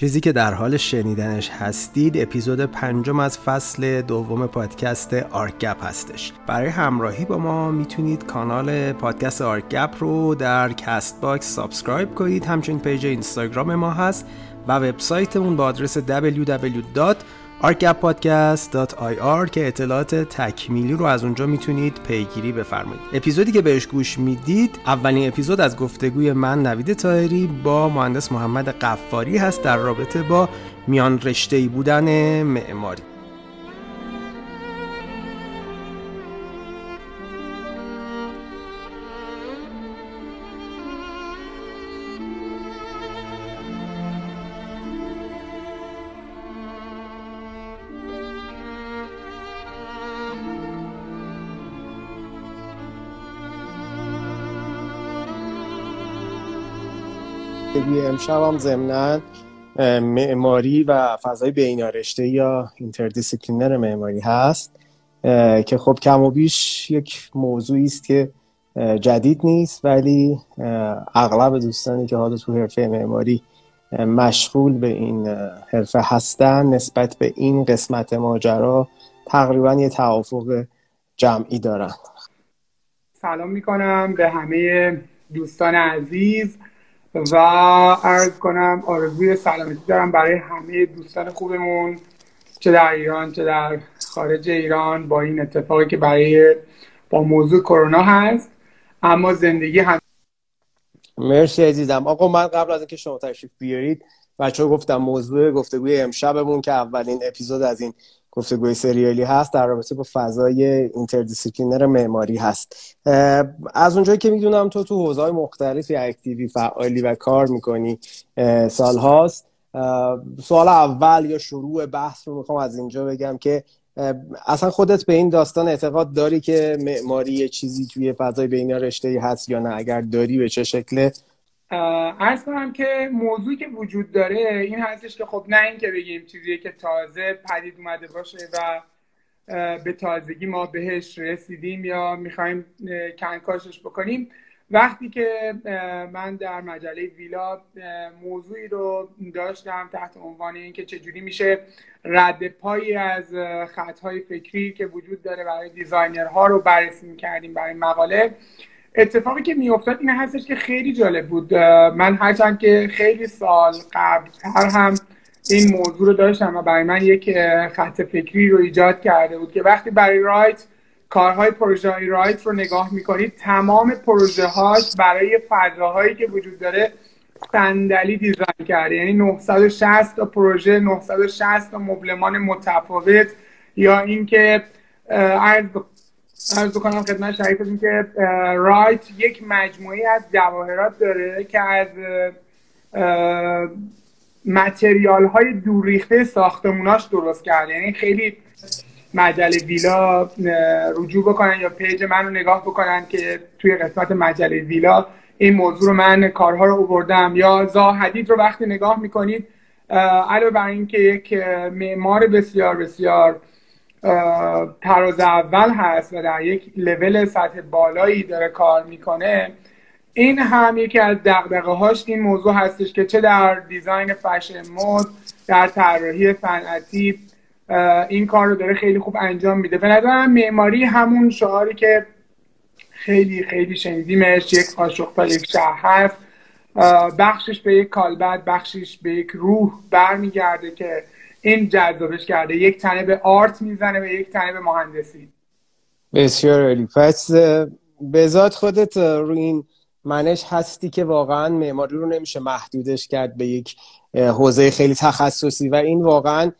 چیزی که در حال شنیدنش هستید اپیزود 5 از فصل 2 پادکست آرگپ هستش. برای همراهی با ما میتونید کانال پادکست آرگپ رو در کست باکس سابسکرایب کنید. همچنین پیج اینستاگرام ما هست و وبسایتمون با آدرس www.argappodcast.ir که اطلاعات تکمیلی رو از اونجا میتونید پیگیری بفرمایید. اپیزودی که بهش گوش میدید اولین اپیزود از گفتگوی من نوید تایری با مهندس محمد قفاری هست در رابطه با میان رشته‌ای بودن معماری. امشب هم ضمناً معماری و فضای بینارشته‌ای یا اینتردیسیپلینر معماری هست که خب کم و بیش یک موضوعی است که جدید نیست، ولی اغلب دوستانی که حالا تو حرفه معماری مشغول به این حرفه هستن نسبت به این قسمت ماجرا تقریباً یه توافق جمعی دارن. سلام میکنم به همه دوستان عزیز و عرض کنم آرزوی سلامتی دارم برای همه دوستان خوبمون چه در ایران چه در خارج ایران، با این اتفاقی که برای با موضوع کرونا هست اما زندگی هم. مرسی عزیزم. آقا من قبل از اینکه شما تشریف بیارید بچه‌ها گفتم موضوع گفتگوی امشبمون که اولین اپیزود از این گفتگوی سریالی هست در رابطه با فضای اینتردیسیپلینر معماری هست. از اونجایی که میدونم تو حوزه‌های مختلفی اکتیوی فعالی و کار میکنی سالهاست، سوال اول یا شروع بحث رو میخوام از اینجا بگم که اصلا خودت به این داستان اعتقاد داری که معماری یه چیزی توی فضای بین‌رشته‌ای هست یا نه؟ اگر داری به چه شکله؟ عرض کنم که موضوعی که وجود داره این هستش که خب نه این که بگیم چیزیه که تازه پدید اومده باشه و به تازگی ما بهش رسیدیم یا میخوایم کنکاشش بکنیم. وقتی که من در مجله ویلا موضوعی رو داشتم تحت عنوان این که چجوری میشه رد پایی از خطهای فکری که وجود داره برای دیزاینرها رو بررسی میکردیم برای مقاله، اتفاقی که میافتاد این هستش که خیلی جالب بود. من هرچند که خیلی سال قبل هم این موضوع رو داشتم و برای من یک خط فکری رو ایجاد کرده بود که وقتی برای رایت کارهای پروژه های رایت رو نگاه میکنید تمام پروژه هاش برای فضاهایی که وجود داره صندلی دیزاین کرده، یعنی 960 تا پروژه، 960 تا مبلمان متفاوت. یا اینکه عرض کنم خدمت شریفتون که رایت یک مجموعه از جواهرات داره که از متریال های دور ریخته ساختموناش درست کرده. یعنی خیلی مجله ویلا رجوع بکنن یا پیج من رو نگاه بکنن که توی قسمت مجله ویلا این موضوع رو من کارها رو آوردم. یا حدید رو وقتی نگاه میکنید علاوه بر این که یک معمار بسیار بسیار تراز اول هست و در یک لول سطح بالایی داره کار میکنه، این هم یکی از دغدغه هاش این موضوع هستش که چه در دیزاین فشن مد، در طراحی صنعتی این کار رو داره خیلی خوب انجام میده. به نظرم معماری همون شعاری که خیلی خیلی شنیدیمش، یک آشوق تا یک شهر هست، بخشش به یک کالبد، بخشش به یک روح برمیگرده که این جذابش کرده. یک تنه به آرت میزنه و یک تنه به مهندسی. بسیار عالی. پس به ذات خودت رو این منش هستی که واقعا معماری رو نمیشه محدودش کرد به یک حوزه خیلی تخصصی و این واقعا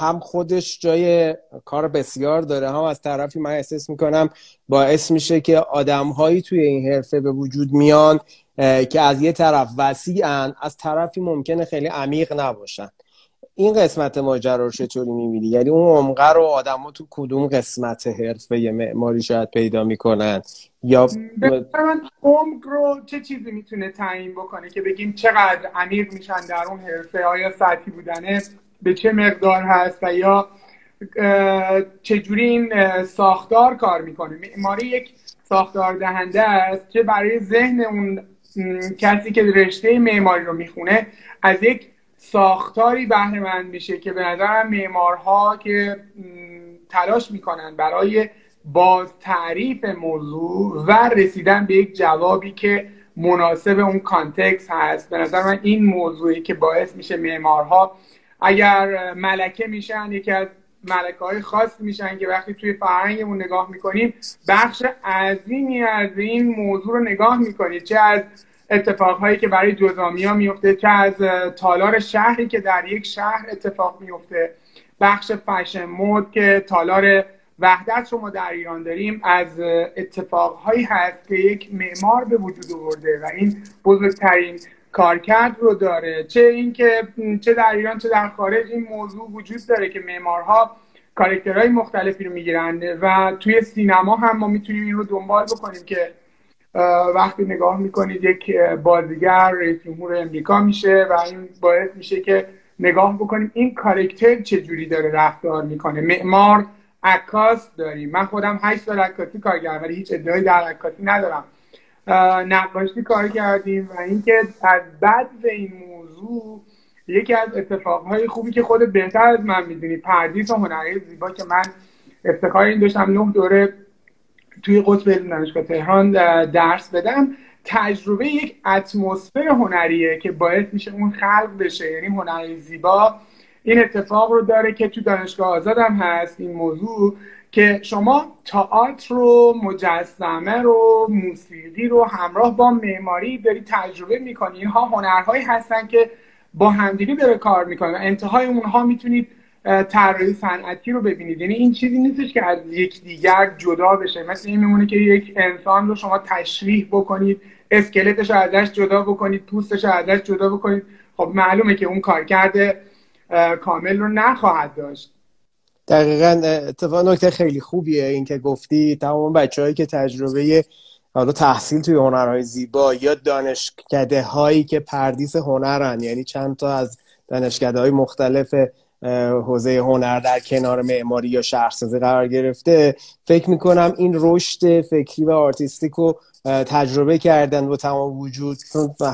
هم خودش جای کار بسیار داره، هم از طرفی من احساس میکنم باعث میشه که آدمهایی توی این حرفه به وجود میان که از یه طرف وسیعن از طرفی ممکنه خیلی عمیق نباشن. این قسمت ماجرا رو چطوری می‌بینی؟ یعنی اون عمقه رو آدم‌ها تو کدوم قسمت حرفه معماری شاید پیدا می‌کنن؟ یا مثلا عمق رو چه چیزی می‌تونه تعیین بکنه که بگیم چقدر عمیق میشن در اون حرفه؟ آیا سطحی بودنه به چه مقدار هست و یا چجوری این ساختار کار می‌کنه؟ معماری یک ساختار دهنده است که برای ذهن اون کسی که رشته معماری رو می‌خونه از یک ساختاری بهره‌مند میشه که به نظرم معمارها که تلاش میکنن برای باز تعریف موضوع و رسیدن به یک جوابی که مناسب اون کانتکست هست، به نظر من این موضوعی که باعث میشه معمارها اگر ملکه میشن، یکی از ملکه‌های خاص میشن که وقتی توی فرهنگمون نگاه میکنیم بخش عظیمی از این موضوع رو نگاه میکنیم، چه از اتفاقهایی که برای جزامی ها میفته، چه از تالار شهری که در یک شهر اتفاق میفته، بخش فشن مود که تالار وحدت شما در ایران داریم از اتفاقهایی هست که یک معمار به وجود آورده و این بزرگترین کارکرد رو داره. چه این که چه در ایران چه در خارج این موضوع وجود داره که معمارها کاراکترهای مختلفی رو میگیرن و توی سینما هم ما میتونیم این رو دنبال بکنیم که وقتی نگاه میکنید یک بازیگر رئیس جمهور امریکا میشه و این باعث میشه که نگاه بکنیم این کاراکتر چجوری داره رفتار میکنه. معمار، عکاس داریم، من خودم 8 سال عکاسی کار کردم ولی هیچ ادعایی در عکاسی ندارم، نقاشی کار کردیم و اینکه از بد این موضوع یکی از اتفاقهای خوبی که خود بهتر از من میدونی پردیس هنرهای زیبا که من افتخار این داشتم 9 دوره توی قطب دانشگاه تهران درس بدم، تجربه یک اتمسفر هنریه که باعث میشه اون خلق بشه. یعنی هنرهای زیبا این اتفاق رو داره که تو دانشگاه آزاد هم هست این موضوع که شما تئاتر رو، مجسمه رو، موسیقی رو همراه با معماری داری تجربه میکنی. اینها هنرهایی هستن که با همدیگه داره کار میکنن، انتهای اونها میتونید طراحی صنعتی رو ببینید. یعنی این چیزی نیستش که از یکدیگر جدا بشه، مثل این میمونه که یک انسان رو شما تشریح بکنید، اسکلتش رو ازش جدا بکنید، پوستش رو ازش جدا بکنید، خب معلومه که اون کارکرد کامل رو نخواهد داشت. دقیقاً اتفاق نکته خیلی خوبیه این که گفتی. تمام بچه‌هایی که تجربه حالا تحصیل توی هنرهای زیبا یا دانشکده‌هایی که پردیس هنرن، یعنی چند تا از دانشکده‌های مختلف حوزه هنر در کنار معماری یا شهرسازی قرار گرفته، فکر میکنم این رشد فکری و آرتیستیک رو تجربه کردن با تمام وجود.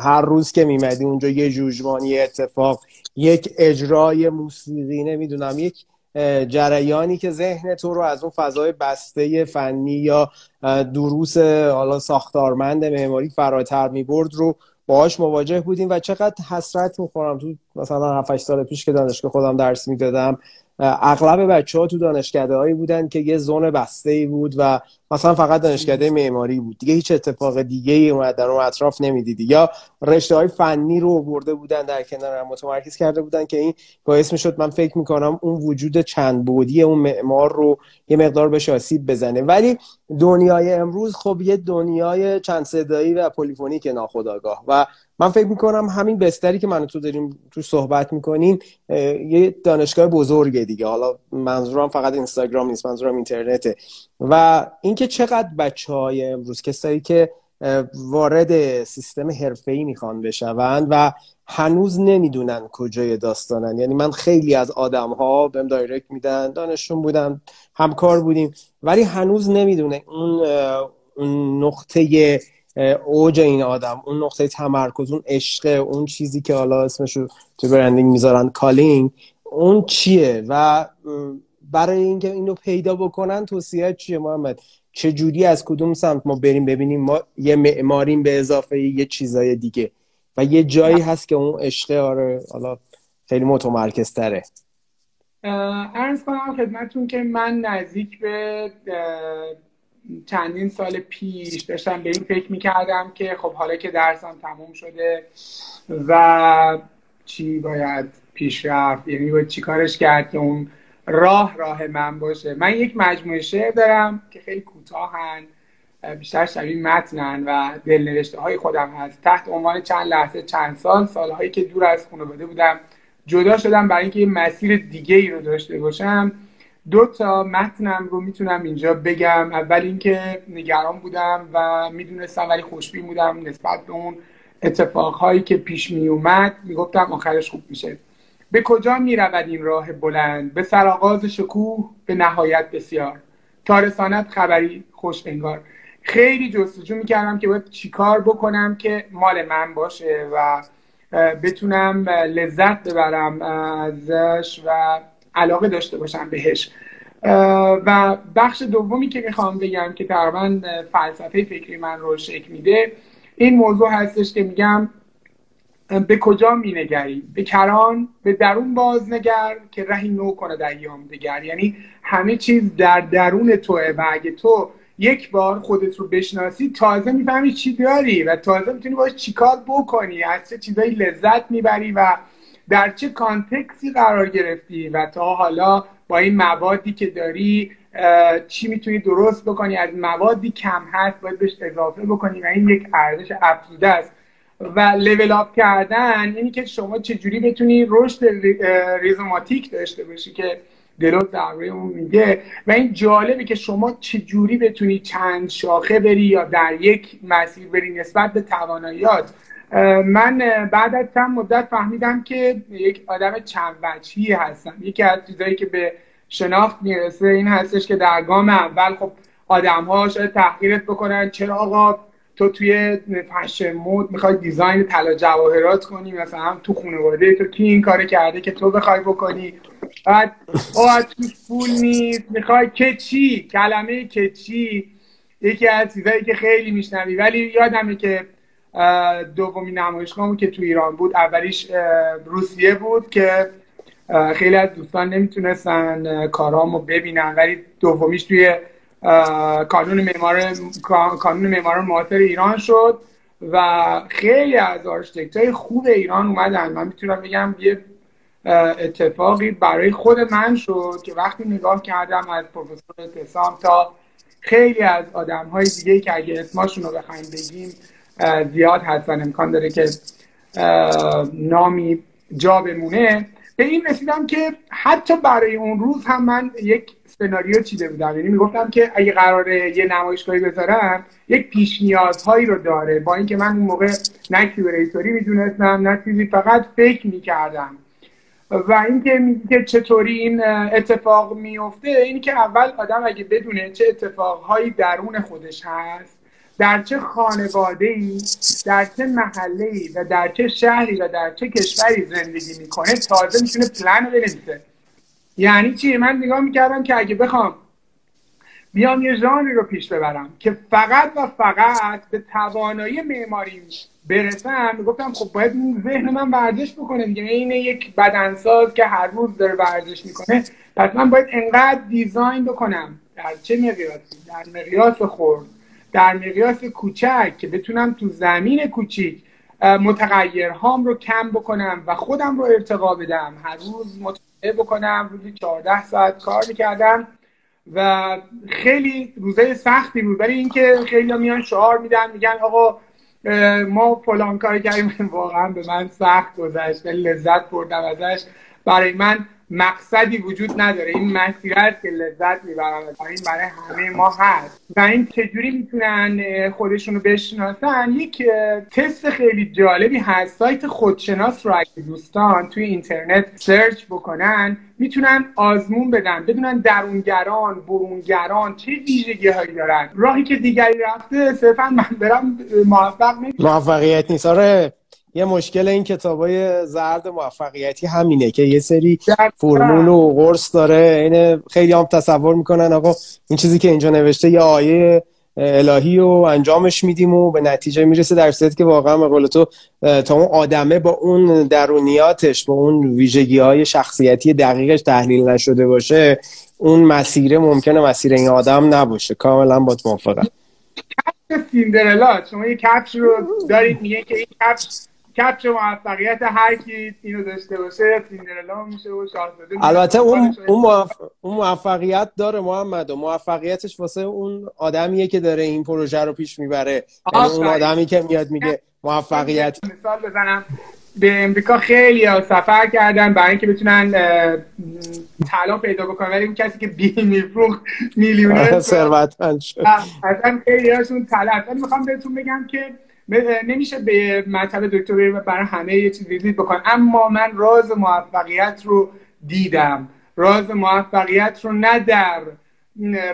هر روز که میمدی اونجا یه جوجوان، یه اتفاق، یک اجرای موسیقی، نمیدونم یک جریانی که ذهن تو رو از اون فضای بسته فنی یا دروس حالا ساختارمند معماری فراتر میبرد رو باهاش مواجه بودیم. و چقدر حسرت میخورم تو مثلا 7 سال پیش که دانشگاه خودم درس میدادم، اغلب بچه‌ها تو دانشکده‌هایی بودن که یه زون بسته‌ای بود و مثلا فقط دانشکده معماری بود، دیگه هیچ اتفاق دیگه‌ای اون در اون اطراف نمی‌دیدی، یا رشته‌های فنی رو برده بودن در کنار متمرکز کرده بودن که این باعث می‌شد من فکر می‌کنم اون وجود چند بعدی اون معمار رو یه مقدار بهش آسیب بزنه. ولی دنیای امروز خب یه دنیای چند صدایی و پلیفونیک ناخودآگاه و من فکر میکنم همین بستری که من و تو داریم تو صحبت میکنیم یه دانشگاه بزرگه دیگه، حالا منظورم فقط اینستاگرام نیست، منظورم اینترنته. و اینکه چقدر بچهای امروز، کسایی که وارد سیستم حرفه‌ای میخوان بشوند و هنوز نمیدونن کجای داستانن، یعنی من خیلی از آدم‌ها بهم دایرکت میدن، دانشجوم بودم، همکار بودیم، ولی هنوز نمیدونه اون نقطه اوج این آدم، اون نقطه تمرکز، اون عشق، اون چیزی که حالا اسمش رو تو برندینگ میذارن کالینگ، اون چیه. و برای اینکه اینو پیدا بکنن توصیه چیه محمد؟ چجوری از کدوم سمت ما بریم ببینیم ما یه معماریم به اضافه یه چیزای دیگه و یه جایی هست که اون عشق آره حالا خیلی متمرکز تره؟ عرض کنم خدمتون که من نزدیک به چندین سال پیش داشتم به این فکر میکردم که خب حالا که درسم تموم شده و چی باید پیش رفت، یعنی باید چی کارش کرد که اون راه من باشه. من یک مجموعه شعر دارم که خیلی کوتاهن، بیشتر شبیه متنن و دلنوشته های خودم هست تحت عنوان چند لحظه، چند سال، سالهایی که دور از خانواده بودم، جدا شدم برای اینکه یه مسیر دیگه ای رو داشته باشم. 2 تا متنم رو میتونم اینجا بگم. اول اینکه نگران بودم و میدونستم ولی خوشبین بودم نسبت به اون اتفاقهایی که پیش میومد، میگفتم آخرش خوب میشه. به کجا میرود این راه بلند؟ به سرآغاز شکوه، به نهایت بسیار، تا رساند خبری خوش انگار. خیلی جستجو میکردم که باید چیکار بکنم که مال من باشه و بتونم لذت ببرم ازش و علاقه داشته باشم بهش. و بخش دومی که میخوام بگم که تقریبا فلسفه فکری من رو شکل میده این موضوع هستش که میگم به کجا مینگری؟ به کران، به درون بازنگر که رهی نو کنه در ایام دگر. یعنی همه چیز در درون توه و اگه تو یک بار خودت رو بشناسی تازه میفهمی چی داری و تازه میتونی باید چیکار بکنی، از چه چیزایی لذت میبری و در چه کانتکسی قرار گرفتی و تا حالا با این موادی که داری چی میتونی درست بکنی، از موادی کم هست باید بهش اضافه بکنی و این یک ارزش افزوده است. و لیول آپ کردن یعنی که شما چجوری بتونی رشد ریزوماتیک داشته باشی که دلوت درباره اون میگه و این جالبه که شما چجوری بتونی چند شاخه بری یا در یک مسیر بری نسبت به تواناییات. من بعد از چند مدت فهمیدم که یک آدم چند وجهی هستم. یکی از چیزایی که به شناخت میرسه این هستش که در گام اول خب آدم‌ها شاید تحقیرت بکنن، چرا آقا تو توی فشن مود میخوای دیزاین طلا جواهرات کنی، مثلا تو خانواده تو کی این کارو کرده که تو بخوای بکنی، بعد تو پول نیست میخوای که چی، کلمه که چی یکی از چیزایی که خیلی میشنوی. ولی یادمه که دومین نمایشگاهمون که تو ایران بود، اولیش روسیه بود که خیلی از دوستان نمیتونستن کارامو ببینن، ولی دومیش توی کانون معماران معاصر ایران شد و خیلی از آرشیتکت‌های خوب ایران اومدن. من میتونم بگم یه اتفاقی برای خود من شد که وقتی نگاه کردم از پروفسور اعتصام تا خیلی از آدم‌های دیگه که اگه اسمشون رو بخوایم بگیم زیاد هستن، امکان داره که نامی جا بمونه، به این رسیدم که حتی برای اون روز هم من یک سناریو چیده بودم. یعنی میگفتم که اگه قراره یه نمایشگاهی بذارم یک پیش نیازهایی رو داره، با اینکه من اون موقع نه کیبریتوری میدونستم نه چیزی، فقط فکر میکردم. و اینکه چطوری این اتفاق میفته اینی که اول آدم اگه بدونه چه اتفاقهایی درون خودش هست، در چه خانواده‌ای، در چه محله‌ای و در چه شهری و در چه کشوری زندگی میکنه، تازه میتونه پلن بنویسه. یعنی چی؟ من نگاه میکردم که اگه بخوام بیام یه ژانری رو پیش ببرم که فقط و فقط به توانایی معماری برسم، میگفتم خب باید این ذهن من ورزش بکنه دیگه. اینه یک بدنساز که هر روز داره ورزش میکنه، پس من باید انقدر دیزاین بکنم. در چه مقیاسی؟ در مقیاس خرد، در مقیاس کوچک که بتونم تو زمین کوچیک متغیرهام رو کم بکنم و خودم رو ارتقا بدم. هر روز مطالعه بکنم، روزی 14 ساعت کار میکردم و خیلی روزای سختی بود. ولی اینکه خیلی میان شعار میدن میگن آقا ما فلان کار کردیم، واقعا به من سخت گذشت، لذت بردم ازش. برای من مقصدی وجود نداره، این مسیره که لذت میبرم و این برای همه ما هست. و این چجوری میتونن خودشونو بشناسن؟ یک تست خیلی جالبی هست، سایت خودشناس رو اگه دوستان توی اینترنت سرچ بکنن میتونن آزمون بدن، بدونن درونگران برونگران چه ویژگی هایی دارن. راهی که دیگری رفته صرفا من برم موفق نمیشم، موفقیت نیست. آره، یه مشکل این کتابای زرد موفقیتی همینه که یه سری فرمول و قرص داره. اینه خیلی هم تصور میکنن آقا این چیزی که اینجا نوشته یه آیه الهی و انجامش میدیم و به نتیجه میرسه، در صورتی که واقعا به قول تو تا اون آدمه با اون درونیاتش با اون ویژگی‌های شخصیتی دقیقش تحلیل نشده باشه، اون مسیر ممکنه مسیر این آدم نباشه. کاملا با تو موافقم. کفش سیندرلا، شما یه کفش رو دارید میگه که این کفش موفقیت هر کی اینو داشته باشه سیندرلا میشه و شاهزاده. البته اون موفقیت داره محمد و موفقیتش واسه اون آدمیه که داره این پروژه رو پیش میبره. اون آدمی که میاد میگه موفقیت. مثال بزنم، به امریکا خیلی ها سفر کردن برای اینکه بتونن طلا پیدا بکنن، ولی اون کسی که بی میفروخت میلیونر ثروتمند شد. اصلا خیلی هاشون طلا. ولی میخوام بهتون بگم که نمیشه به مطلب دکتری برای همه یه چیز ویزیت بکن، اما من راز موفقیت رو دیدم. راز موفقیت رو نه در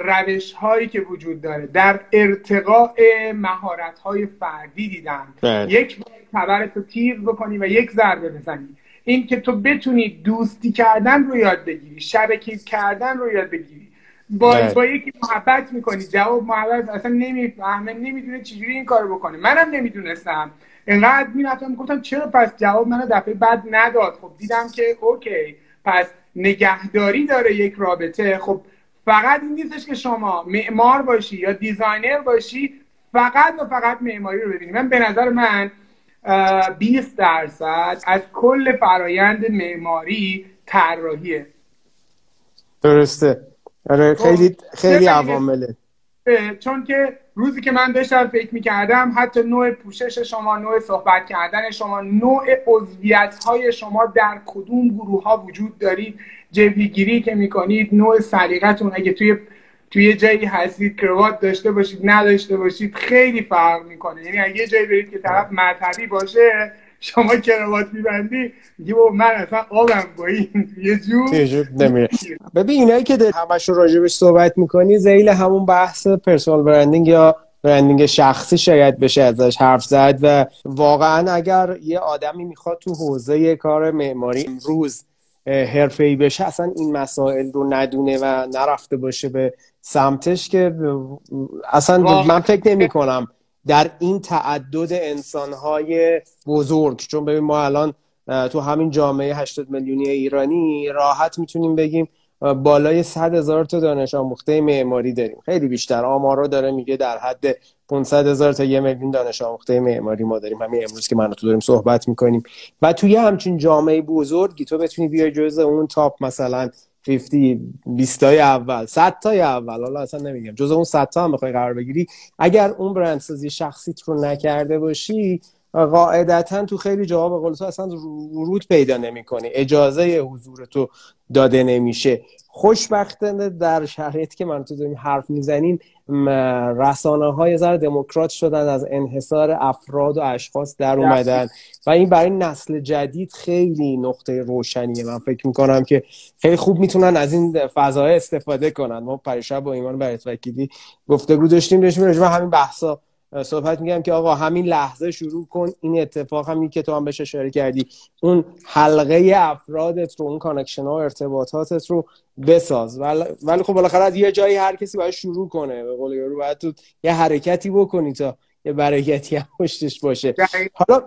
روش هایی که وجود داره در ارتقاء مهارت های فردی دیدم. یک خبر تو تیز بکنی و یک ضربه بزنی. این که تو بتونی دوستی کردن رو یاد بگیری، شبکی کردن رو یاد بگیری، با یکی محبت میکنی، جواب محبت اصلا نمیفهمه، نمیدونه چجوری این کار بکنه. منم نمیدونستم، اینقدر میرفتم میگفتم چرا پس جواب منو دفعه بعد نداد. خب دیدم که اوکی پس نگهداری داره یک رابطه. خب فقط این نیستش که شما معمار باشی یا دیزاینر باشی فقط و فقط معماری رو ببینی. من به نظر من 20% از کل فرایند معماری طراحیه. درسته. آره خیلی خیلی عوامله. چون که روزی که من داشتم فکر می‌کردم حتی نوع پوشش شما، نوع صحبت کردن شما، نوع عضویت‌های شما در کدوم گروه‌ها وجود دارید، جبهه‌گیری که می‌کنید، نوع سلیقه‌تون، اگه توی جایی هستید کروات داشته باشید نداشته باشید خیلی فرق می‌کنه. یعنی اگه یه جایی برید که طرف مذهبی باشه شما کروات می‌بندی میگی من اصلا آبم با این یه جور نمیره. ببین اینایی که همش راجبش صحبت می‌کنی ذیل همون بحث پرسونال برندینگ یا برندینگ شخصی شاید بشه ازش حرف زد. و واقعا اگر یه آدمی می‌خواد تو حوزه کار معماری امروز حرفه‌ای بشه، اصلا این مسائل رو ندونه و نرفته باشه به سمتش، که اصلا من فکر نمی‌کنم در این تعدد انسان‌های بزرگ، چون ببین ما الان تو همین جامعه 80 میلیونی ایرانی راحت میتونیم بگیم بالای 100 هزار تا دانش آموخته معماری داریم. خیلی بیشتر آمارو داره میگه در حد 500 هزار تا 1 میلیون دانش آموخته معماری ما داریم همین امروز که ما تو داریم صحبت میکنیم. و توی همچین جامعه بزرگی تو بتونی بیای جزء اون تاپ، مثلا 20 تای اول، 100 تای اول، حالا اصلا نمیگم جزء اون 100 تا هم بخوای قرار بگیری، اگر اون برندسازی شخصیت رو نکرده باشی قاعدتاً تو خیلی جواب به قول تو اصلا ورود پیدا نمی‌کنی، اجازه حضور تو داده نمیشه. خوشبختانه در شرایطی که من تو داریم حرف میزنیم رسانه‌ها یه ذره دموکرات شدن، از انحصار افراد و اشخاص در اومدن و این برای نسل جدید خیلی نقطه روشنیه. من فکر می‌کنم که خیلی خوب میتونن از این فضاها استفاده کنن. ما پریشب با ایمان براتوکیدی گفتگو داشتیم راجع به همین بحثا صحبت میگم که آقا همین لحظه شروع کن. این اتفاق همین که تو هم بهش اشاره کردی، اون حلقه افرادت رو، اون کانکشن ها و ارتباطاتت رو بساز. ولی خب بالاخره از یه جایی هر کسی باید شروع کنه. به قول یارو باید تو یه حرکتی بکنی تا یه برکتی هم پشتش باشه. حالا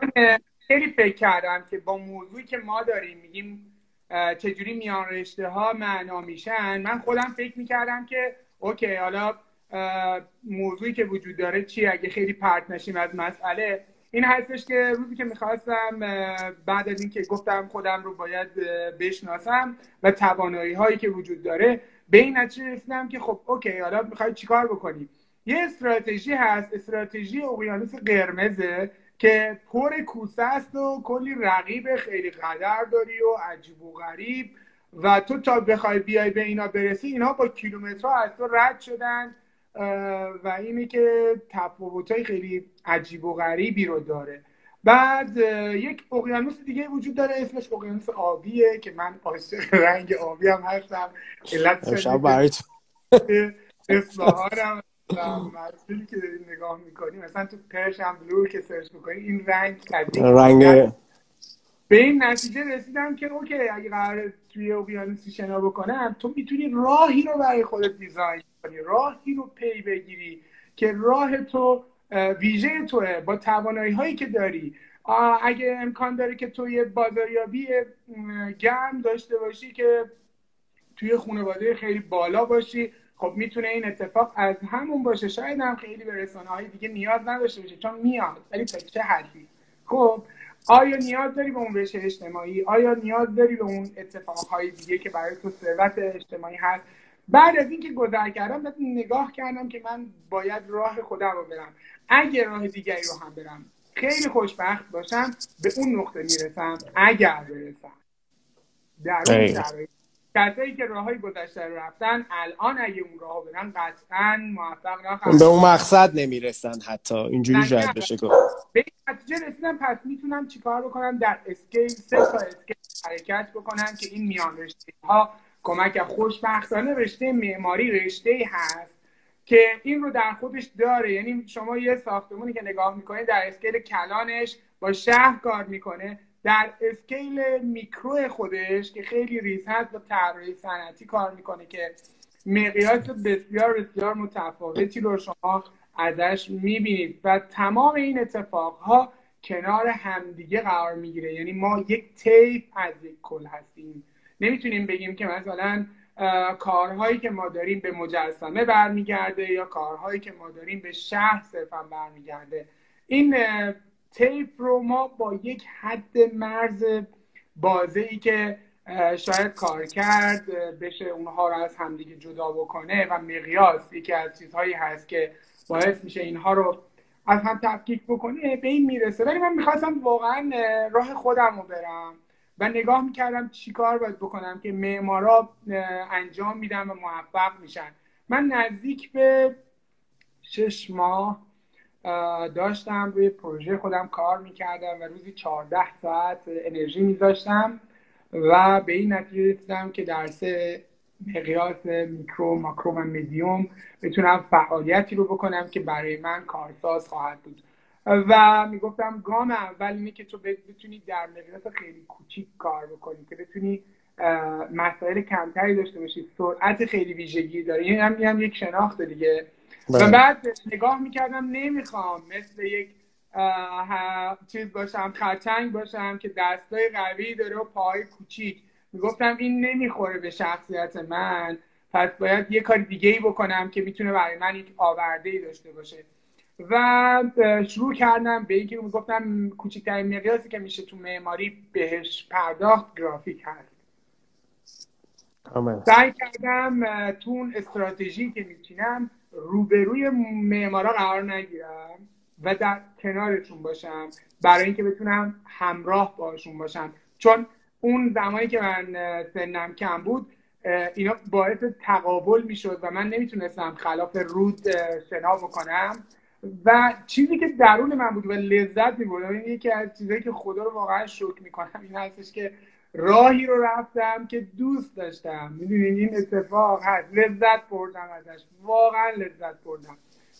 خیلی فکر کردم که با موضوعی که ما داریم میگیم چجوری میان رشته ها معنا میشن، من خودم فکر میکردم که اوکی حالا موضوعی که وجود داره چی، اگه خیلی پرت نشیم از مسئله، این هستش که روزی که میخواستم بعد از این که گفتم خودم رو باید بشناسم و توانایی هایی که وجود داره، به این نتیجه رسیدم که خب اوکی حالا میخوای چیکار بکنیم. یه استراتژی هست، استراتژی اقیانوس قرمزه که پر کوسه است و کلی رقیب خیلی قدر داری و عجیب و غریب و تو تا بخوای بیای به اینا برسی اینا با کیلومترها از تو رد شدن و اینه که تفاوت‌های خیلی عجیب و غریبی رو داره. بعد یک اقیانوس دیگه وجود داره اسمش اقیانوس آبیه که من عاشق رنگ آبی هم هستم، علتش اصلاحارم مسئله که داریم نگاه میکنیم مثلا تو پرش هم بلور که سرچ میکنیم این رنگ طبیعی. به این نتیجه رسیدم که اوکی اگه قراره توی اقیانوسی شنا بکنم تو میتونی راهی رو برای خودت دیزاین کنی، راهی رو پی بگیری که راه تو ویژه توه با توانایی هایی که داری. اگه امکان داره که تو یه بازاریابی گرم داشته باشی که توی خانواده خیلی بالا باشی، خب میتونه این اتفاق از همون باشه. شاید هم خیلی به رسانه‌های دیگه نیاز نداشته باشه چون میاد، ولی تا چه حدی؟ خب آیا نیاز داری به اون رشته اجتماعی؟ آیا نیاز داری به اون اتفاقهای دیگه که برای تو ثروت اجتماعی هست؟ بعد از اینکه گذر کردم نگاه کردم که من باید راه خودم رو برم. اگر راه دیگری رو هم برم خیلی خوشبخت باشم به اون نقطه میرسم اگر برسم. در اون شرایط کسایی که راههای گذشته رو رفتن الان اگه اون راه برن قطعا موفق نخواهن، به اون مقصد نمیرسن. حتی اینجوری شاید بشه گفت. به این نتیجه رسیدم پس میتونم چیکار بکنم؟ در اسکیل 3 تا اسکیل حرکت بکنم که این میانرشته ها کمک. خوشبختانه رشته معماری رشته‌ای هست که این رو در خودش داره، یعنی شما یه ساختمونی که نگاه میکنید در اسکیل کلانش با شهر کار میکنه، در اسکیل میکرو خودش که خیلی ریز هست با طراحی صنعتی کار میکنه که مقیاس بسیار بسیار متفاوتی رو شما ازش میبینید و تمام این اتفاقها کنار همدیگه قرار میگیره. یعنی ما یک تیپ از یک کل هستیم، نمیتونیم بگیم که مثلا کارهایی که ما داریم به مجسمه برمیگرده یا کارهایی که ما داریم به شهر صرفا برمیگرده. این تیپ رو ما با یک حد مرز بازه‌ای که شاید کار کرد بشه اونها رو از همدیگه جدا بکنه و مقیاس یکی از چیزهایی هست که باعث میشه اینها رو از هم تفکیک بکنه، به این میرسه. ولی من میخواستم واقعا راه خودم رو برم و نگاه میکردم چی کار باید بکنم که معمارا انجام میدم و موفق میشن. من نزدیک به 6 ماه داشتم روی پروژه خودم کار میکردم و روزی 14 ساعت انرژی میذاشتم و به این نتیجه رسیدم که در سه مقیاس میکرو، ماکرو و میدیوم بتونم فعالیتی رو بکنم که برای من کارساز خواهد بود. و میگفتم گام اول اینه که تو بتونی در مقیاس خیلی کوچیک کار بکنی که بتونی مسائل کمتری داشته باشی، سرعت خیلی ویژگی داره، این هم یک شناخت دیگه. و بعد نگاه میکردم نمیخوام مثل یک چیز باشم، خرچنگ باشم که دستای قوی داره و پاهای کوچیک. میگفتم این نمیخوره به شخصیت من، پس باید یه کار دیگه‌ای بکنم که میتونه برای من یک آورده‌ای داشته باشه. و شروع کردم به اینکه میگفتم کوچکترین مقیاسی که میشه تو معماری بهش پرداخت گرافیک هست. سعی کردم تو اون استراتژی که میچینم روبروی معمارا قرار نگیرم و در کنارشون باشم برای اینکه بتونم همراه باشون باشم، چون اون زمانی که من سنم کم بود اینا باعث تقابل میشد و من نمیتونستم خلاف رود شنا بکنم و چیزی که درون من بود و لذت میبردم، این یکی از چیزایی که خدا رو واقعا شکر میکنم این هستش که راهی رو رفتم که دوست داشتم. میدونین این اتفاق هست، لذت بردم ازش، واقعا لذت بردم.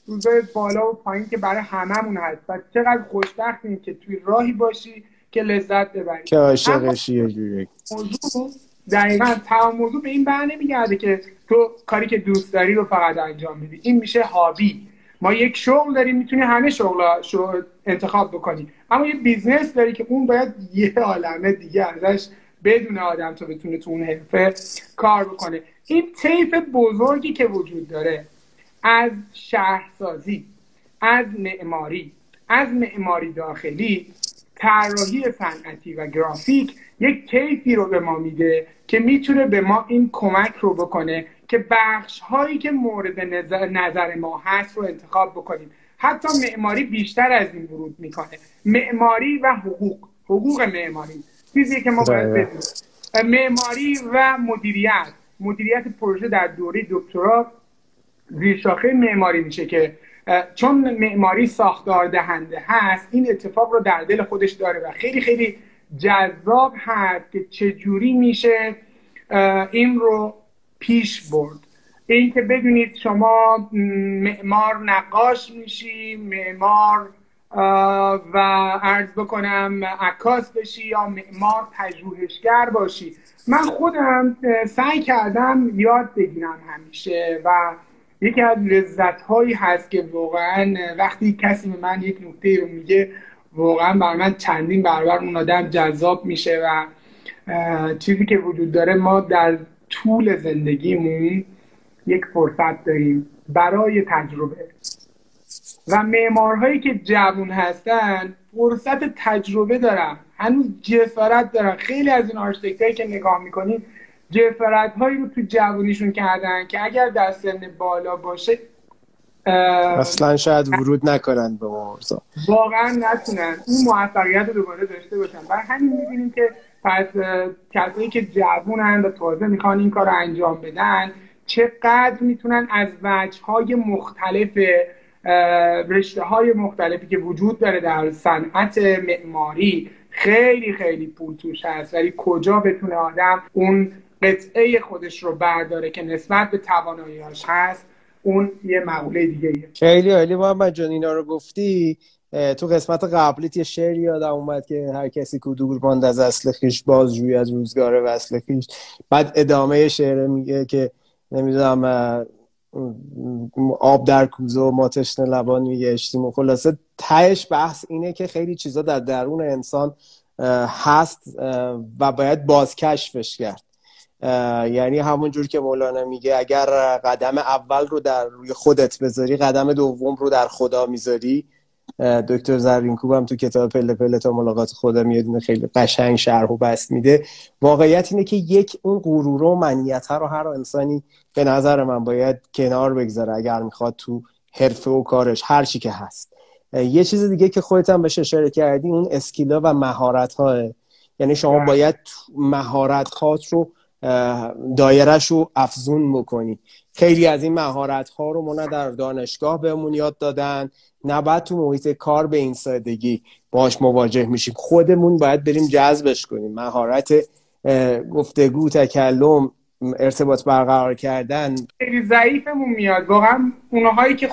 روزای بالا و پایین که برای هممون هست و چقدر خوشبختیم که توی راهی باشی که لذت ببری، که عاشقشی. یه موضوع دقیقا تمام موضوع به این بهانه میگرده که تو کاری که دوست داری رو فقط انجام میدی، این میشه هابی. ما یک شغل داریم میتونی همه شغل‌ها رو انتخاب بکنی، اما یه بیزنس داری که اون باید یه عالمه دیگه ازش بدون آدم تو بتونه تو اون حرفه کار بکنه. این طیف بزرگی که وجود داره از شهرسازی، از معماری، از معماری داخلی، طراحی صنعتی و گرافیک یک کیفی رو به ما میده که میتونه به ما این کمک رو بکنه که بخش هایی که مورد نظر ما هست رو انتخاب بکنیم. حتی معماری بیشتر از این ورود میکنه. معماری و حقوق معماری چیزی که ما باید بدونیم، معماری و مدیریت پروژه در دوره دکترا زیرشاخه معماری میشه که چون معماری ساختار دهنده هست این اتفاق رو در دل خودش داره و خیلی خیلی جذاب هست که چجوری میشه این رو پیش برد. این که بدونید شما معمار نقاش میشی، معمار و عرض بکنم عکاس بشی یا معمار پژوهشگر باشی. من خودم سعی کردم یاد بگیرم همیشه و یکی از لذت‌هایی هست که واقعا وقتی کسی به من یک نکته رو میگه واقعا برای من چندین برابر اون آدم جذاب میشه و چیزی که وجود داره ما در طول زندگیمون یک فرصت داریم برای تجربه و معمارهایی که جوان هستن فرصت تجربه دارن، هنوز جسارت دارن. خیلی از این آرشیتکتایی که نگاه میکنید جسارت هایی رو تو جوانیشون کردن که اگر در سن بالا باشه اصلا شاید ورود نکنن به موضوع، واقعا نتونن اون موفقیت رو دوباره داشته باشن. برای همین میبینیم که پس کسایی که جوانن و تازه میخوان این کار رو انجام بدن چقدر میتونن از وجه‌های مختلف، رشته‌های مختلفی که وجود داره در صنعت معماری خیلی خیلی پول توش هست، ولی کجا بتونه آدم اون قطعه خودش رو برداره که نسبت به توانایی‌هاش هست، اون یه مقوله دیگه. خیلی عالی محمد جان، اینا رو گفتی. تو قسمت قبلیت یه شعر یادم اومد که هر کسی که دور ماند از اصل خویش بازجوی از روزگار وصل خویش. بعد ادامه شعر میگه که نمیدونم آب در کوزه و ما تشنه لبان میگشتیم و خلاصه تهش بحث اینه که خیلی چیزا در درون انسان هست و باید بازکشفش کرد. یعنی همون جور که مولانا میگه اگر قدم اول رو در روی خودت بذاری، قدم دوم رو در خدا میذاری. دکتر زرینکوب هم تو کتاب پله پله تا ملاقات خدا میاد خیلی قشنگ شرح و بست میده. واقعیت اینه که یک اون غرور و منیته رو هر انسانی به نظر من باید کنار بگذاره اگر میخواد تو حرفه و کارش هر چی که هست. یه چیز دیگه که خودت هم بهش اشاره کردی اون اسکیلا و مهارت‌ها، یعنی شما باید مهارت‌هات رو دایره‌اش رو افزون بکنی. خیلی از این مهارت‌ها رو ما نه در دانشگاه بهمون یاد دادن، نه بعد تو محیط کار به این سادگی باش مواجه میشیم. خودمون باید بریم جذبش کنیم. مهارت گفتگو، تکلم، ارتباط برقرار کردن خیلی ضعیفمون میاد واقعا. اونهایی که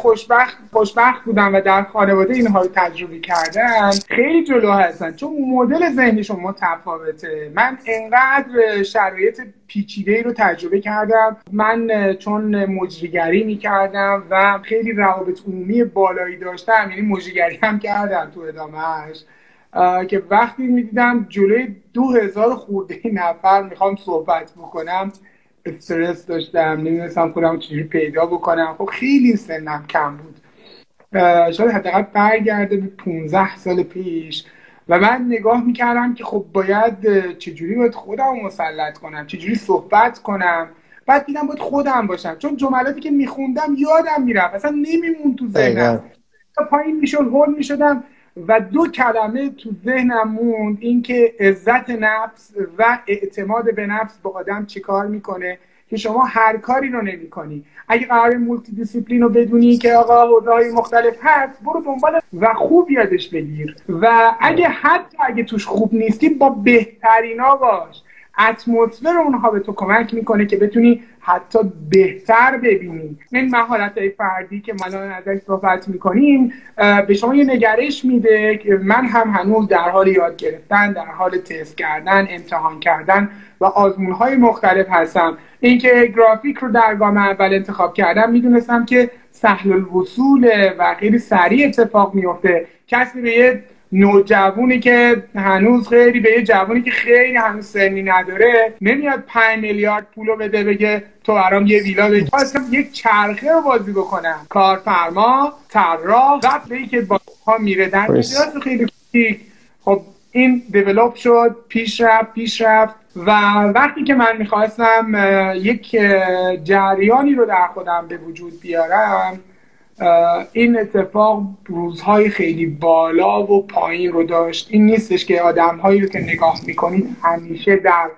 خوشبخت بودن و در خانواده اینها رو تجربه کردن خیلی جلو هستن، چون مدل ذهنشون متفاوته. من انقدر شرایط پیچیده‌ای رو تجربه کردم. من چون مجریگری میکردم و خیلی روابط عمومی بالایی داشتم، یعنی مجریگری هم کردم تو ادامهش، که وقتی میدیدم جلوی 2000 خورده نفر میخوام صحبت بکنم استرس داشتم، نمیدونستم خودم چجوری پیدا بکنم. خب خیلی سنم کم بود، شاید حداقل برگرده به 15 سال پیش، و من نگاه میکردم که خب باید چجوری باید خودم مسلط کنم، چجوری صحبت کنم. بعد دیدم باید خودم باشم، چون جملاتی که میخوندم یادم میرفت، اصلا نمیمون تو ذهنم، پایین میشد، هول میشدم و 2 کلمه تو ذهنم موند، این که عزت نفس و اعتماد به نفس با آدم چی کار میکنه که شما هر کاری رو نمیکنی. اگه قرار مولتی دیسیپلین رو بدونی که آقا حوزه‌های مختلف هست، برو دنبال و خوب یادش بگیر، و اگه حتی اگه توش خوب نیستی با بهترینا باش. اتمسفر اونها به تو کمک میکنه که بتونی حتی بهتر ببینی. این مهارت‌های فردی که ما الان ازش صحبت میکنیم به شما یه نگرش میده که من هم هنوز در حال یاد گرفتن، در حال تست کردن، امتحان کردن و آزمون‌های مختلف هستم. اینکه گرافیک رو در گام اول انتخاب کردم، میدونستم که سهل الوصول و خیلی سریع اتفاق میفته. کسی به یه نوجوانی که هنوز خیلی به یه جوانی که خیلی هنوز سنی نداره نمیاد 5 میلیارد پولو بده بگه تو برام یه ویلا بگیر. اصلا یک چرخه رو بازی بکنم، کارفرما، طراح، قبلی که با ها میره در میداد خیلی کوچیک. خب این دیولپ شد، پیش رفت و وقتی که من میخواستم یک جریانی رو در خودم به وجود بیارم، این اتفاق روزهای خیلی بالا و پایین رو داشت. این نیستش که آدم‌هایی رو که نگاه می‌کنید همیشه در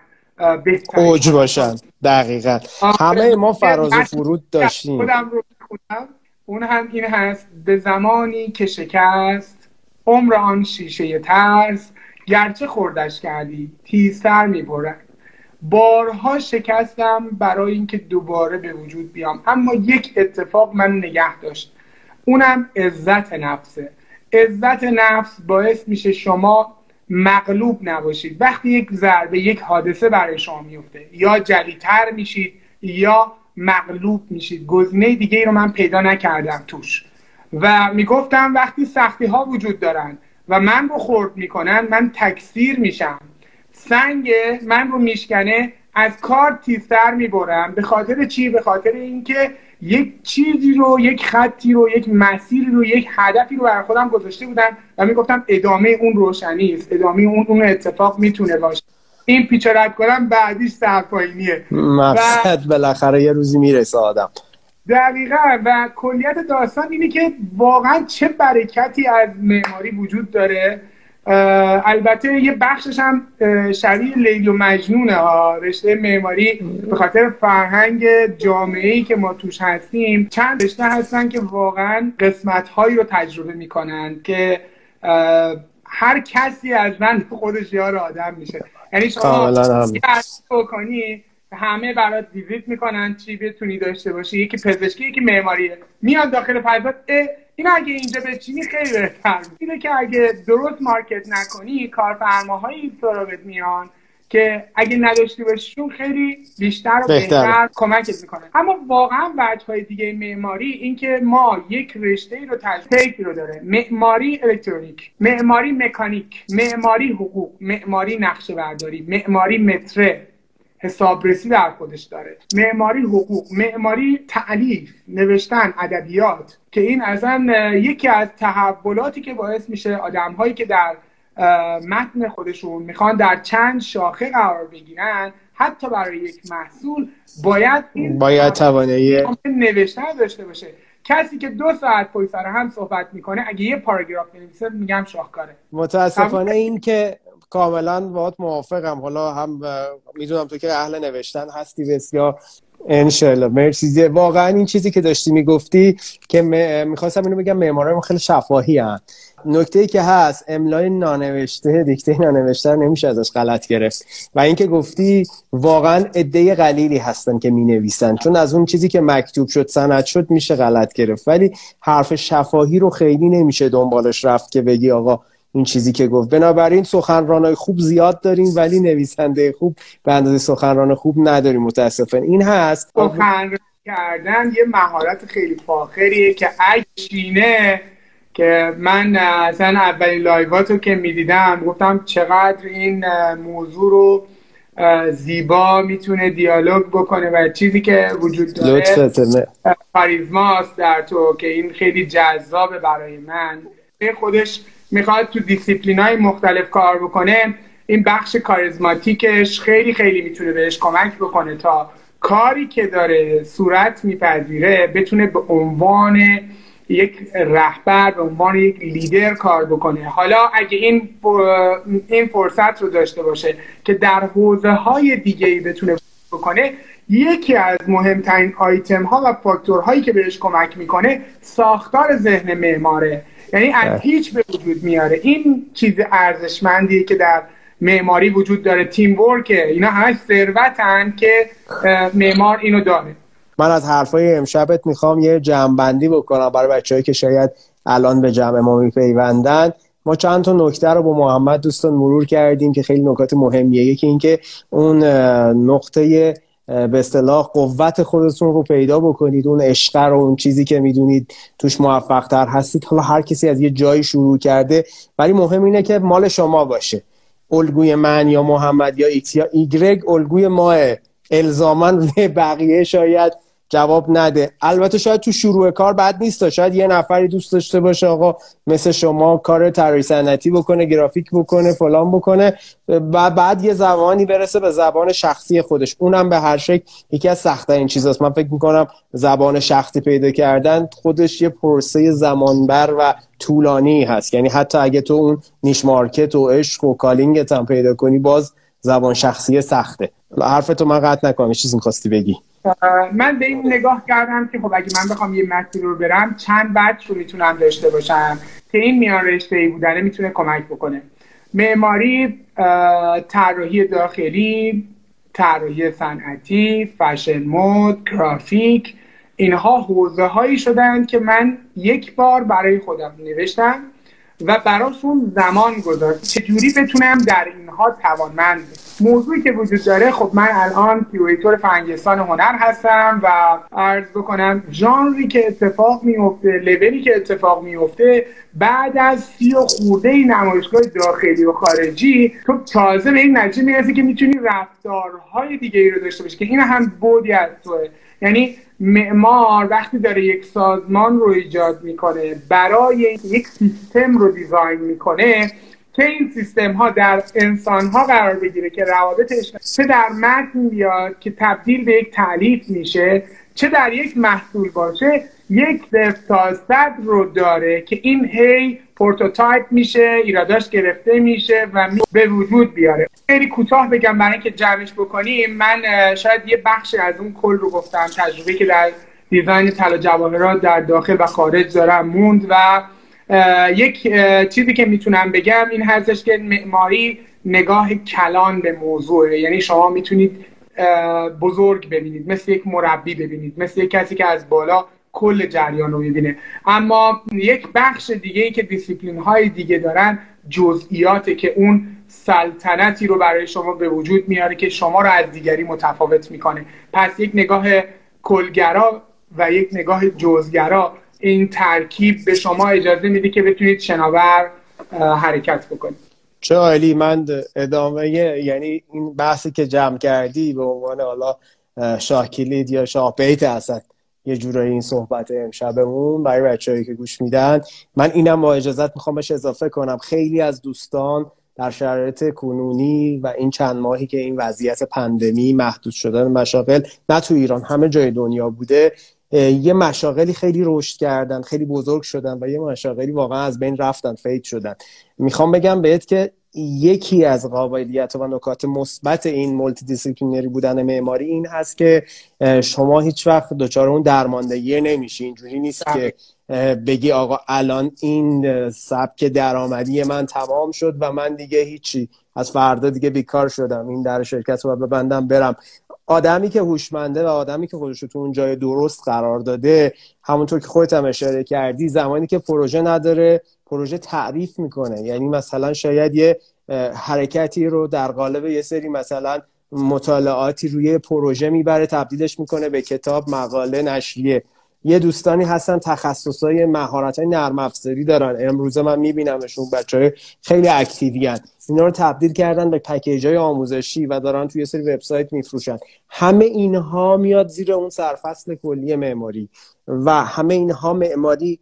بهترین اوج باشن. دقیقاً همه ما فراز و فرود داشتیم. خودم رو می‌خونم، اون هم این هست: به زمانی که شکست عمر آن شیشه ترس، گرچه خوردش کردی تیزتر می‌برد. بارها شکستم برای اینکه دوباره به وجود بیام، اما یک اتفاق من نگه داشت، اونم عزت نفسه. عزت نفس باعث میشه شما مغلوب نباشید. وقتی یک ضربه، یک حادثه برای شما میفته، یا جلیتر میشید یا مغلوب میشید. گزینه دیگه ای رو من پیدا نکردم توش، و میگفتم وقتی سختی ها وجود دارن و من رو خرد میکنن، من تکثیر میشم. سنگ من رو میشکنه، از کار تیزتر میبرم. به خاطر چی؟ به خاطر اینکه یک چیزی رو، یک خطی رو، یک مسیری رو، یک هدفی رو برای خودم گذاشته بودم و میگفتم ادامه اون روشنی است، ادامه اون اتفاق میتونه باشه. این پیچرت کردن بعدیش سرپایینیه، مقصد بالاخره یه روزی میرسه آدم. دقیقاً. و کلیت داستان اینه که واقعا چه برکتی از معماری وجود داره. البته یه بخشش هم شبیه لیل و مجنونه ها. رشته معماری به خاطر فرهنگ جامعه‌ای که ما توش هستیم، چند رشته هستن که واقعا قسمت‌هایی رو تجربه می‌کنن که هر کسی از من خودش یار آدم میشه. یعنی شما کاملا هم بکنی همه برات ویزیت میکنن چی بتونی داشته باشی، یکی پزشکی، یکی معماری، میاد داخل فایبات این اگه اینجا بچینی خیلی بهتر. اینه که اگه درست مارکت نکنی، کارفرماهای این سراغت میان که اگه نداشتی باشیشون خیلی بیشتر و بهتر کمکت میکنه. اما واقعا وجه‌های دیگه معماری این که ما یک رشته‌ای رو تجربه رو داره، معماری الکترونیک، معماری مکانیک، معماری حقوق، معماری نقشه‌برداری، معماری متره حسابرسی در خودش داره، معماری حقوق، معماری تألیف، نوشتن، ادبیات، که این اصلا یکی از تحولاتی که باعث میشه آدم‌هایی که در متن خودشون میخوان در چند شاخه قرار بگیرن، حتی برای یک محصول باید توانایی نوشتن داشته باشه. کسی که 2 ساعت پشت سر هم صحبت میکنه اگه یه پاراگراف بنویسه میگم شاهکاره. متاسفانه این که کاملا باهات موافقم. حالا هم میدونم تو که اهل نوشتن هستی بسیار، انشالله مرسی. واقعا این چیزی که داشتی میگفتی که میخواستم اینو بگم، معمارای ما خیلی شفاهی هستن. نکته‌ای که هست املای نانوشته، دیکته نانوشته نمیشه ازش غلط گرفت. و اینکه گفتی واقعا عده قلیلی هستن که مینویسن، چون از اون چیزی که مکتوب شد سند شد میشه غلط گرفت، ولی حرف شفاهی رو خیلی نمیشه دنبالش رفت که بگی آقا این چیزی که گفت. بنابراین سخنرانای خوب زیاد داریم ولی نویسنده خوب به اندازه سخنران خوب نداریم متاسفانه. این هست، سخنرانی کردن یه مهارت خیلی فاخریه که اگه که من اصلا اولین لایواتو که میدیدم گفتم چقدر این موضوع رو زیبا میتونه دیالوگ بکنه و چیزی که وجود داره کاریزماست در تو، که این خیلی جذابه برای من. خودش میخواد تو دیسیپلین‌های مختلف کار بکنه، این بخش کاریزماتیکش خیلی خیلی میتونه بهش کمک بکنه تا کاری که داره صورت میپذیره، بتونه به عنوان یک رهبر، به عنوان یک لیدر کار بکنه. حالا اگه این فرصت رو داشته باشه که در حوزه‌های دیگه‌ای بتونه بکنه، یکی از مهمترین آیتم‌ها و فاکتورهایی که بهش کمک میکنه ساختار ذهن معماره، یعنی از هیچ به وجود میاره. این چیز ارزشمندیه که در معماری وجود داره، تیم ورکه، اینا همش ثروتن که معمار اینو داره. من از حرفای امشبت میخوام یه جمع‌بندی بکنم برای بچه‌هایی که شاید الان به جمع ما میپیوندن. ما چند تا نکته رو با محمد دوستان مرور کردیم که خیلی نکات مهمیه. یکی اینکه اون نقطه به اصطلاح قوت خودتون رو پیدا بکنید، اون عشق رو، اون چیزی که میدونید توش موفق تر هستید. حالا هر کسی از یه جایی شروع کرده، ولی مهم اینه که مال شما باشه. الگوی من یا محمد یا ایکس یا ایگرگ الگوی ماه، الزاماً بقیه شاید جواب نده. البته شاید تو شروع کار بد نیست، شاید یه نفری دوست داشته باشه آقا مثل شما کار طراحی صنعتی بکنه، گرافیک بکنه، فلان بکنه، و بعد یه زمانی برسه به زبان شخصی خودش. اونم به هر شکل یکی از سخت‌ترین چیزاست. من فکر می‌کنم زبان شخصی پیدا کردن خودش یه پروسه زمانبر و طولانی هست، یعنی حتی اگه تو اون نیش مارکت و عشق و کالینگت هم پیدا کنی، باز زبان شخصی سخته. حرفتو من قطع نکنم، چیزی می‌خواستی بگی؟ من به این نگاه کردم که خب اگه من بخوام یه مسیر رو برم، چند بچ رو میتونم داشته باشم که این میان رشته‌ای بودنه میتونه کمک بکنه. معماری، طراحی داخلی، طراحی صنعتی، فشن مود، گرافیک، اینها حوزه‌هایی شدن که من یک بار برای خودم نوشتم و براشون زمان گذاشتم چجوری بتونم در اینها توانمند بشم. موضوعی که وجود داره، خب من الان کیوریتور فرهنگستان هنر هستم و عرض بکنم ژانری که اتفاق میفته، لولی که اتفاق میفته، بعد از 30 و خورده نمایشگاه داخلی و خارجی، تو تازه به این نتیجه میرسی که میتونی رفتارهای دیگه ای رو داشته باشی که این هم بودی از توه. یعنی معمار وقتی داره یک سازمان رو ایجاد میکنه، برای یک سیستم رو دیزاین میکنه که این سیستم ها در انسان ها قرار بگیره، که روابطش چه در متن بیاد که تبدیل به یک تالیف میشه، چه در یک محصول باشه، یک دفتازد رو داره که این هی پروتوتایپ میشه، ایراداش گرفته میشه و به وجود بیاره. خیلی کوتاه بگم برای اینکه جمعش بکنیم، من شاید یه بخش از اون کل رو گفتم، تجربه که در دیزاین طلا جواهرات در داخل و خارج دارم موند. و یک چیزی که میتونم بگم این هستش که معماری نگاه کلان به موضوعه، یعنی شما میتونید بزرگ ببینید، مثل یک مربی ببینید، مثل یک کسی که از بالا کل جریان رو میبینه. اما یک بخش دیگه‌ای که دیسیپلین های دیگه دارن جزئیاته که اون سلطنتی رو برای شما به وجود میاره که شما رو از دیگری متفاوت میکنه. پس یک نگاه کلگرا و یک نگاه جزگرا، این ترکیب به شما اجازه میده که بتونید شناور حرکت بکنید. چه عالی. من ادامه یعنی این بحثی که جمع کردی به عنوان حالا شاکلید یا شاپیت هستن یه جورایی این صحبت امشبمون برای بچه‌هایی که گوش میدن، من اینم با اجازت میخوام بهش اضافه کنم. خیلی از دوستان در شرایط کنونی و این چند ماهی که این وضعیت پندمی، محدود شدن مشاغل، نه تو ایران، همه جای دنیا بوده، یه مشاغلی خیلی رشد کردن، خیلی بزرگ شدن و یه مشاغلی واقعا از بین رفتن، فید شدن. میخوام بگم بهت که یکی از قابلیت و نکات مثبت این مولتی دیسیپلینری بودن معماری این هست که شما هیچ وقت دچار اون درماندگی نمیشی. اینجوری نیست که بگی آقا الان این سبک درآمدی من تمام شد و من دیگه هیچی، از فردا دیگه بیکار شدم، این در شرکت رو ببندم برم. آدمی که هوشمنده و آدمی که خودش تو اون جای درست قرار داده، همونطور که خودت هم اشاره کردی، زمانی که پروژه نداره پروژه تعریف میکنه. یعنی مثلا شاید یه حرکتی رو در قالب یه سری مثلا مطالعاتی روی پروژه میبره، تبدیلش میکنه به کتاب، مقاله، نشریه. یه دوستانی هستن تخصصای مهارت‌های نرم افزاری دارن، امروز من میبینمشون، بچه‌ها خیلی اکتیوین، اینا رو تبدیل کردن به پکیج‌های آموزشی و دارن توی یه سری وبسایت میفروشن. همه اینها میاد زیر اون سرفصل کلی معماری و همه اینها معماری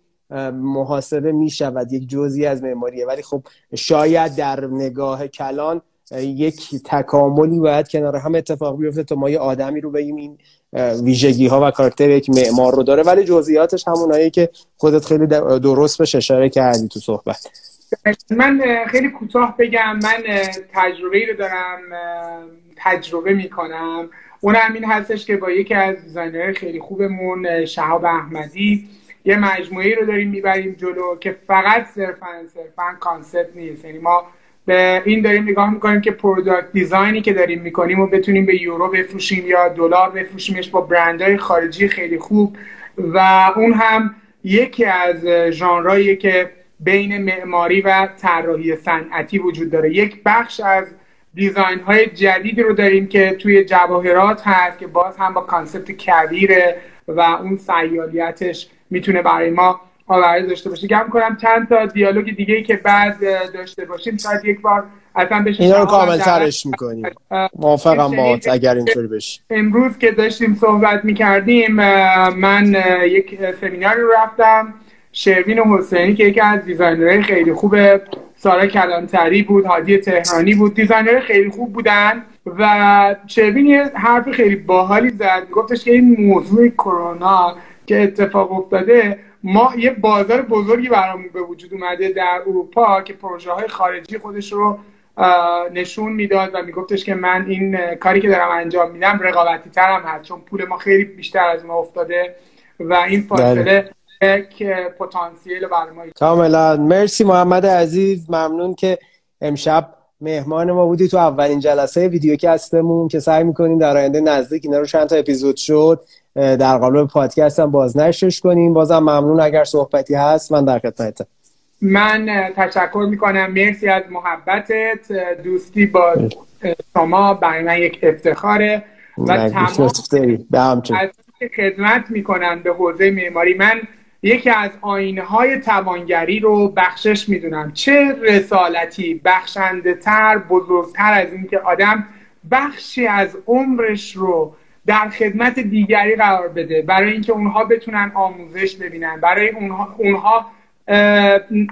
محاسبه میشود، یک جزئی از معماریه. ولی خب شاید در نگاه کلان یک تکاملی باید کنار هم اتفاق بیفته تا ما یه آدمی رو بگیم این ویژگی ها و کاراکتر یک معمار رو داره، ولی جزئیاتش همونایی که خودت خیلی درست بهش اشاره کردی تو صحبت. من خیلی کوتاه بگم، من تجربه‌ای رو دارم، تجربه میکنم، اونم این هستش که با یکی از دیزاینرهای خیلی خوبمون، شهاب احمدی، یه مجموعه‌ای رو داریم میبریم جلو که فقط صرفاً کانسپت نیست. یعنی ما به این داریم نگاه میکنیم که پروداکت دیزاینی که داریم میکنیم و بتونیم به یورو بفروشیم یا دلار بفروشیمش با برندهای خارجی خیلی خوب، و اون هم یکی از ژانرهایی که بین معماری و طراحی صنعتی وجود داره. یک بخش از دیزاین های جدیدی رو داریم که توی جواهرات هست که باز هم با کانسپت کبیره و اون سیالیتش میتونه برای ما آوری داشته باشه. گم کنم چند تا دیالوگ دیگه ای که بعد داشته باشیم، شاید یک بار اصلا بشه اینا رو کامل ترش میکنیم. موافقم باهات اگر اینطوری بشه. امروز که داشتیم صحبت میکردیم، من یک سمیناری رو رفتم، شروین حسینی که یکی از دیزاینرهای خیلی خوبه، سارا کلانتری بود، هادی تهرانی بود، دیزاینرهای خیلی خوب بودن و شروین یه حرف خیلی باحالی زد. گفتش که این موضوع کرونا که اتفاق افتاده، ما یه بازار بزرگی برامون به وجود اومده در اروپا که پروژه های خارجی خودش رو نشون میداد و میگفتش که من این کاری که دارم انجام میدم رقابتی ترم هست، چون پول ما خیلی بیشتر از ما افتاده و این فاصله که پتانسیل برای ما. کاملا. مرسی محمد عزیز، ممنون که امشب مهمان ما بودی تو اولین جلسه ویدیوکستمون که سعی میکنیم در آینده نزدیک اینا رو چند تا اپیزود شد در قالب پادکست هم بازنشرش کنیم. بازم ممنون، اگر صحبتی هست من در خدمتم. من تشکر میکنم، مرسی از محبتت، دوستی با شما برای من یک افتخاره و تمام از خدمت میکنم به حوزه معماری. من یکی از آیین‌های توانگری رو بخشش میدونم. چه رسالتی بخشنده تر، بزرگتر از این که آدم بخشی از عمرش رو در خدمت دیگری قرار بده، برای اینکه اونها بتونن آموزش ببینن، برای اونها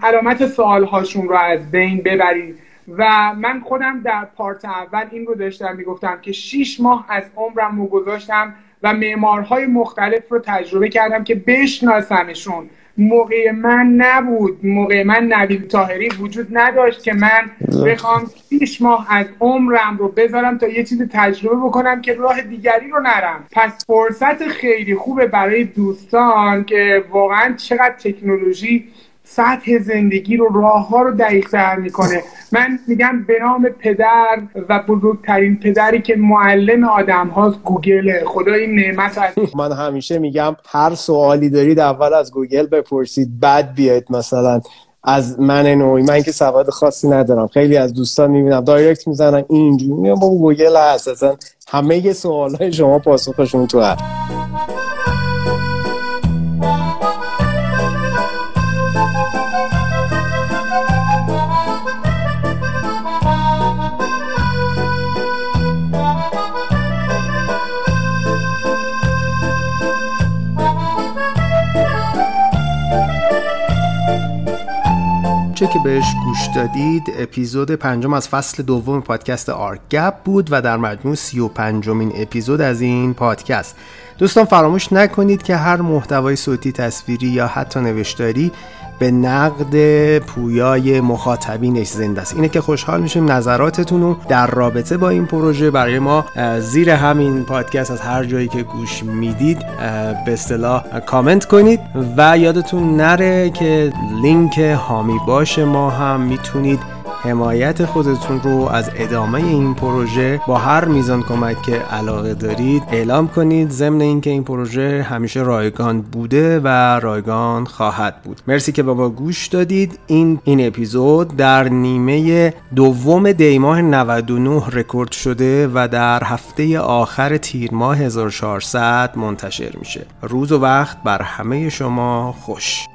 علامت سوالهاشون رو از بین ببرید. و من خودم در پارت اول این رو داشتم میگفتم که 6 ماه از عمرم رو گذاشتم و معمارهای مختلف رو تجربه کردم که بشناسمشون. موقع من نبود، موقع من نوید تایری وجود نداشت که من بخوام 6 ماه از عمرم رو بذارم تا یه چیز تجربه بکنم که راه دیگری رو نرم. پس فرصت خیلی خوبه برای دوستان که واقعا چقدر تکنولوژی سطح زندگی رو، راه ها رو دقیق‌تر میکنه. من میگم به نام پدر و بزرگترین پدری که معلم آدم هاست گوگله. خدا این نعمت هست. من همیشه میگم هر سوالی دارید اول از گوگل بپرسید، بعد بیاید مثلا از من نوعی. من که سواد خاصی ندارم، خیلی از دوستان میبینم دایرکت میزنن اینجوری، میگم بابا گوگل هست، اصلا همه سوالای شما پاسخشون تو هست. چه که بهش گوش دادید اپیزود 5 از فصل 2 پادکست آرگپ بود و در مجموع 35 اپیزود از این پادکست. دوستان فراموش نکنید که هر محتوای صوتی، تصویری یا حتی نوشتاری به نقد پویای مخاطبینش زنده است. اینه که خوشحال میشیم نظراتتون رو در رابطه با این پروژه برای ما زیر همین پادکست از هر جایی که گوش میدید به اصطلاح کامنت کنید و یادتون نره که لینک حامی باش ما هم میتونید حمایت خودتون رو از ادامه این پروژه با هر میزان کمک که علاقه دارید اعلام کنید، ضمن اینکه این پروژه همیشه رایگان بوده و رایگان خواهد بود. مرسی که با ما گوش دادید. این اپیزود در نیمه دوم دیماه 99 رکورد شده و در هفته آخر تیر ماه 1400 منتشر میشه. روز و وقت بر همه شما خوش.